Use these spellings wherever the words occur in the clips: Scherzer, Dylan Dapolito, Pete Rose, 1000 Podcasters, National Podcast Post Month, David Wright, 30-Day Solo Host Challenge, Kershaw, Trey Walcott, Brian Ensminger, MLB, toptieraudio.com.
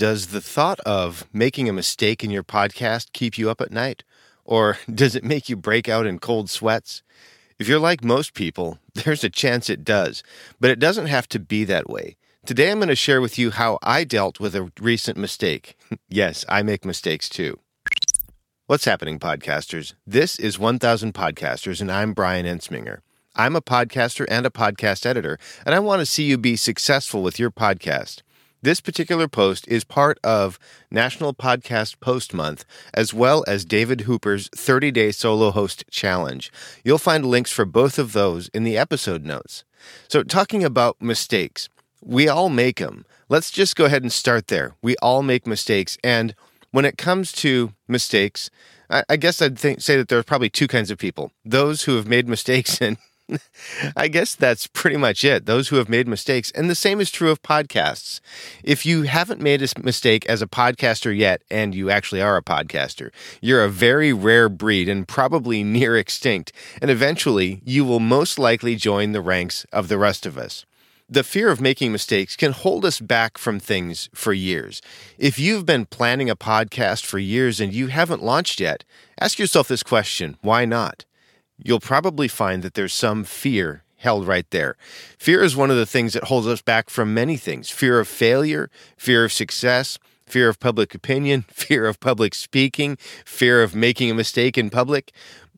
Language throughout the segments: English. Does the thought of making a mistake in your podcast keep you up at night? Or does it make you break out in cold sweats? If you're like most people, there's a chance it does, but it doesn't have to be that way. Today I'm going to share with you how I dealt with a recent mistake. Yes, I make mistakes too. What's happening, podcasters? This is 1000 Podcasters, and I'm Brian Ensminger. I'm a podcaster and a podcast editor, and I want to see you be successful with your podcast. This particular post is part of National Podcast Post Month, as well as David Hooper's 30-Day Solo Host Challenge. You'll find links for both of those in the episode notes. So, talking about mistakes, we all make them. Let's just go ahead and start there. We all make mistakes, and when it comes to mistakes, I guess I'd say that there are probably two kinds of people. Those who have made mistakes, and I guess that's pretty much it. Those who have made mistakes. And the same is true of podcasts. If you haven't made a mistake as a podcaster yet, and you actually are a podcaster, you're a very rare breed and probably near extinct. And eventually, you will most likely join the ranks of the rest of us. The fear of making mistakes can hold us back from things for years. If you've been planning a podcast for years and you haven't launched yet, ask yourself this question: why not? You'll probably find that there's some fear held right there. Fear is one of the things that holds us back from many things. Fear of failure, fear of success, fear of public opinion, fear of public speaking, fear of making a mistake in public.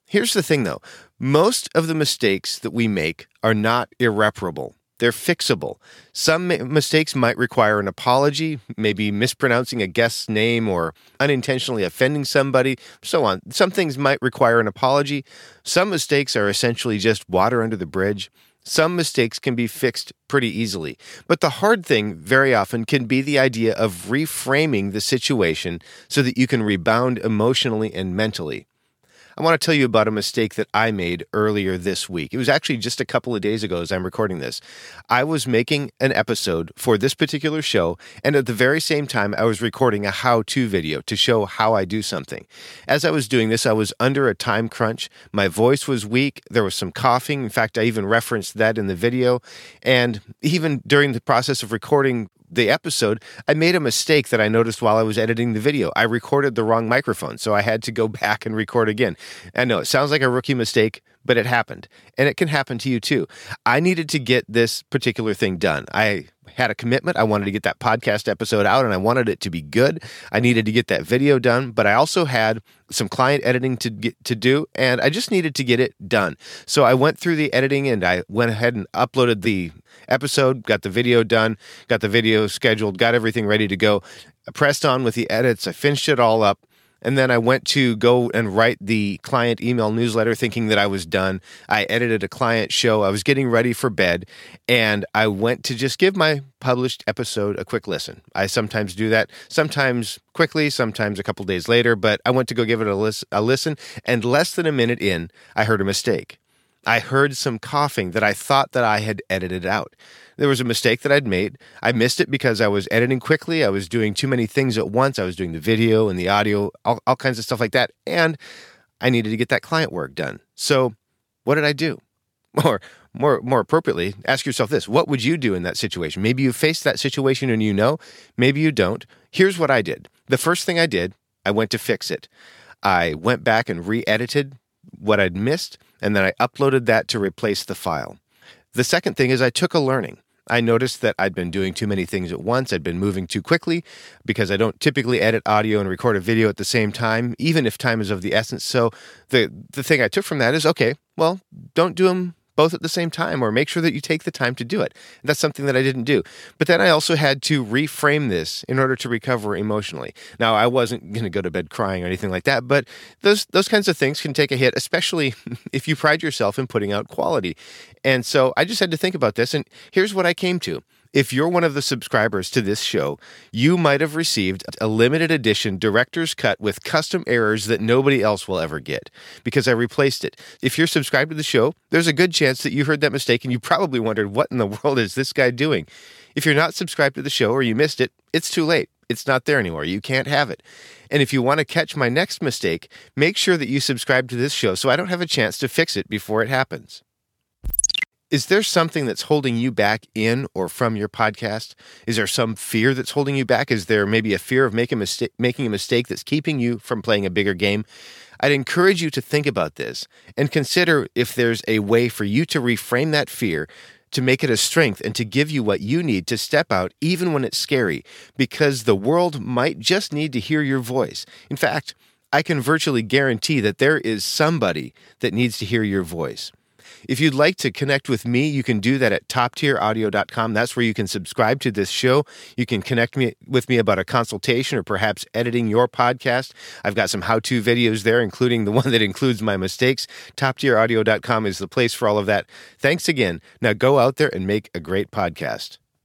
Here's the thing, though. Most of the mistakes that we make are not irreparable. They're fixable. Some mistakes might require an apology, maybe mispronouncing a guest's name or unintentionally offending somebody, so on. Some things might require an apology. Some mistakes are essentially just water under the bridge. Some mistakes can be fixed pretty easily. But the hard thing very often can be the idea of reframing the situation so that you can rebound emotionally and mentally. I want to tell you about a mistake that I made earlier this week. It was actually just a couple of days ago as I'm recording this. I was making an episode for this particular show, and at the very same time, I was recording a how-to video to show how I do something. As I was doing this, I was under a time crunch. My voice was weak. There was some coughing. In fact, I even referenced that in the video. And even during the process of recording the episode, I made a mistake that I noticed while I was editing the video. I recorded the wrong microphone, so I had to go back and record again. I know, it sounds like a rookie mistake, but it happened, and it can happen to you too. I needed to get this particular thing done. I had a commitment. I wanted to get that podcast episode out, and I wanted it to be good. I needed to get that video done, but I also had some client editing to do, and I just needed to get it done. So I went through the editing, and I went ahead and uploaded the episode, got the video done, got the video scheduled, got everything ready to go. I pressed on with the edits. I finished it all up. And then I went to go and write the client email newsletter thinking that I was done. I edited a client show. I was getting ready for bed, and I went to just give my published episode a quick listen. I sometimes do that, sometimes quickly, sometimes a couple days later, but I went to go give it a listen, and less than a minute in, I heard a mistake. I heard some coughing that I thought that I had edited out. There was a mistake that I'd made. I missed it because I was editing quickly. I was doing too many things at once. I was doing the video and the audio, all kinds of stuff like that. And I needed to get that client work done. So what did I do? More appropriately, ask yourself this: what would you do in that situation? Maybe you faced that situation and you know, maybe you don't. Here's what I did. The first thing I did, I went to fix it. I went back and re-edited what I'd missed, and then I uploaded that to replace the file. The second thing is I took a learning. I noticed that I'd been doing too many things at once. I'd been moving too quickly because I don't typically edit audio and record a video at the same time, even if time is of the essence. So the thing I took from that is, okay, well, don't do them both at the same time, or make sure that you take the time to do it. And that's something that I didn't do. But then I also had to reframe this in order to recover emotionally. Now, I wasn't going to go to bed crying or anything like that, but those kinds of things can take a hit, especially if you pride yourself in putting out quality. And so I just had to think about this, and here's what I came to. If you're one of the subscribers to this show, you might have received a limited edition director's cut with custom errors that nobody else will ever get, because I replaced it. If you're subscribed to the show, there's a good chance that you heard that mistake and you probably wondered, what in the world is this guy doing? If you're not subscribed to the show or you missed it, it's too late. It's not there anymore. You can't have it. And if you want to catch my next mistake, make sure that you subscribe to this show so I don't have a chance to fix it before it happens. Is there something that's holding you back in or from your podcast? Is there some fear that's holding you back? Is there maybe a fear of making a mistake that's keeping you from playing a bigger game? I'd encourage you to think about this and consider if there's a way for you to reframe that fear, to make it a strength, and to give you what you need to step out even when it's scary, because the world might just need to hear your voice. In fact, I can virtually guarantee that there is somebody that needs to hear your voice. If you'd like to connect with me, you can do that at toptieraudio.com. That's where you can subscribe to this show. You can connect with me about a consultation or perhaps editing your podcast. I've got some how-to videos there, including the one that includes my mistakes. Toptieraudio.com is the place for all of that. Thanks again. Now go out there and make a great podcast.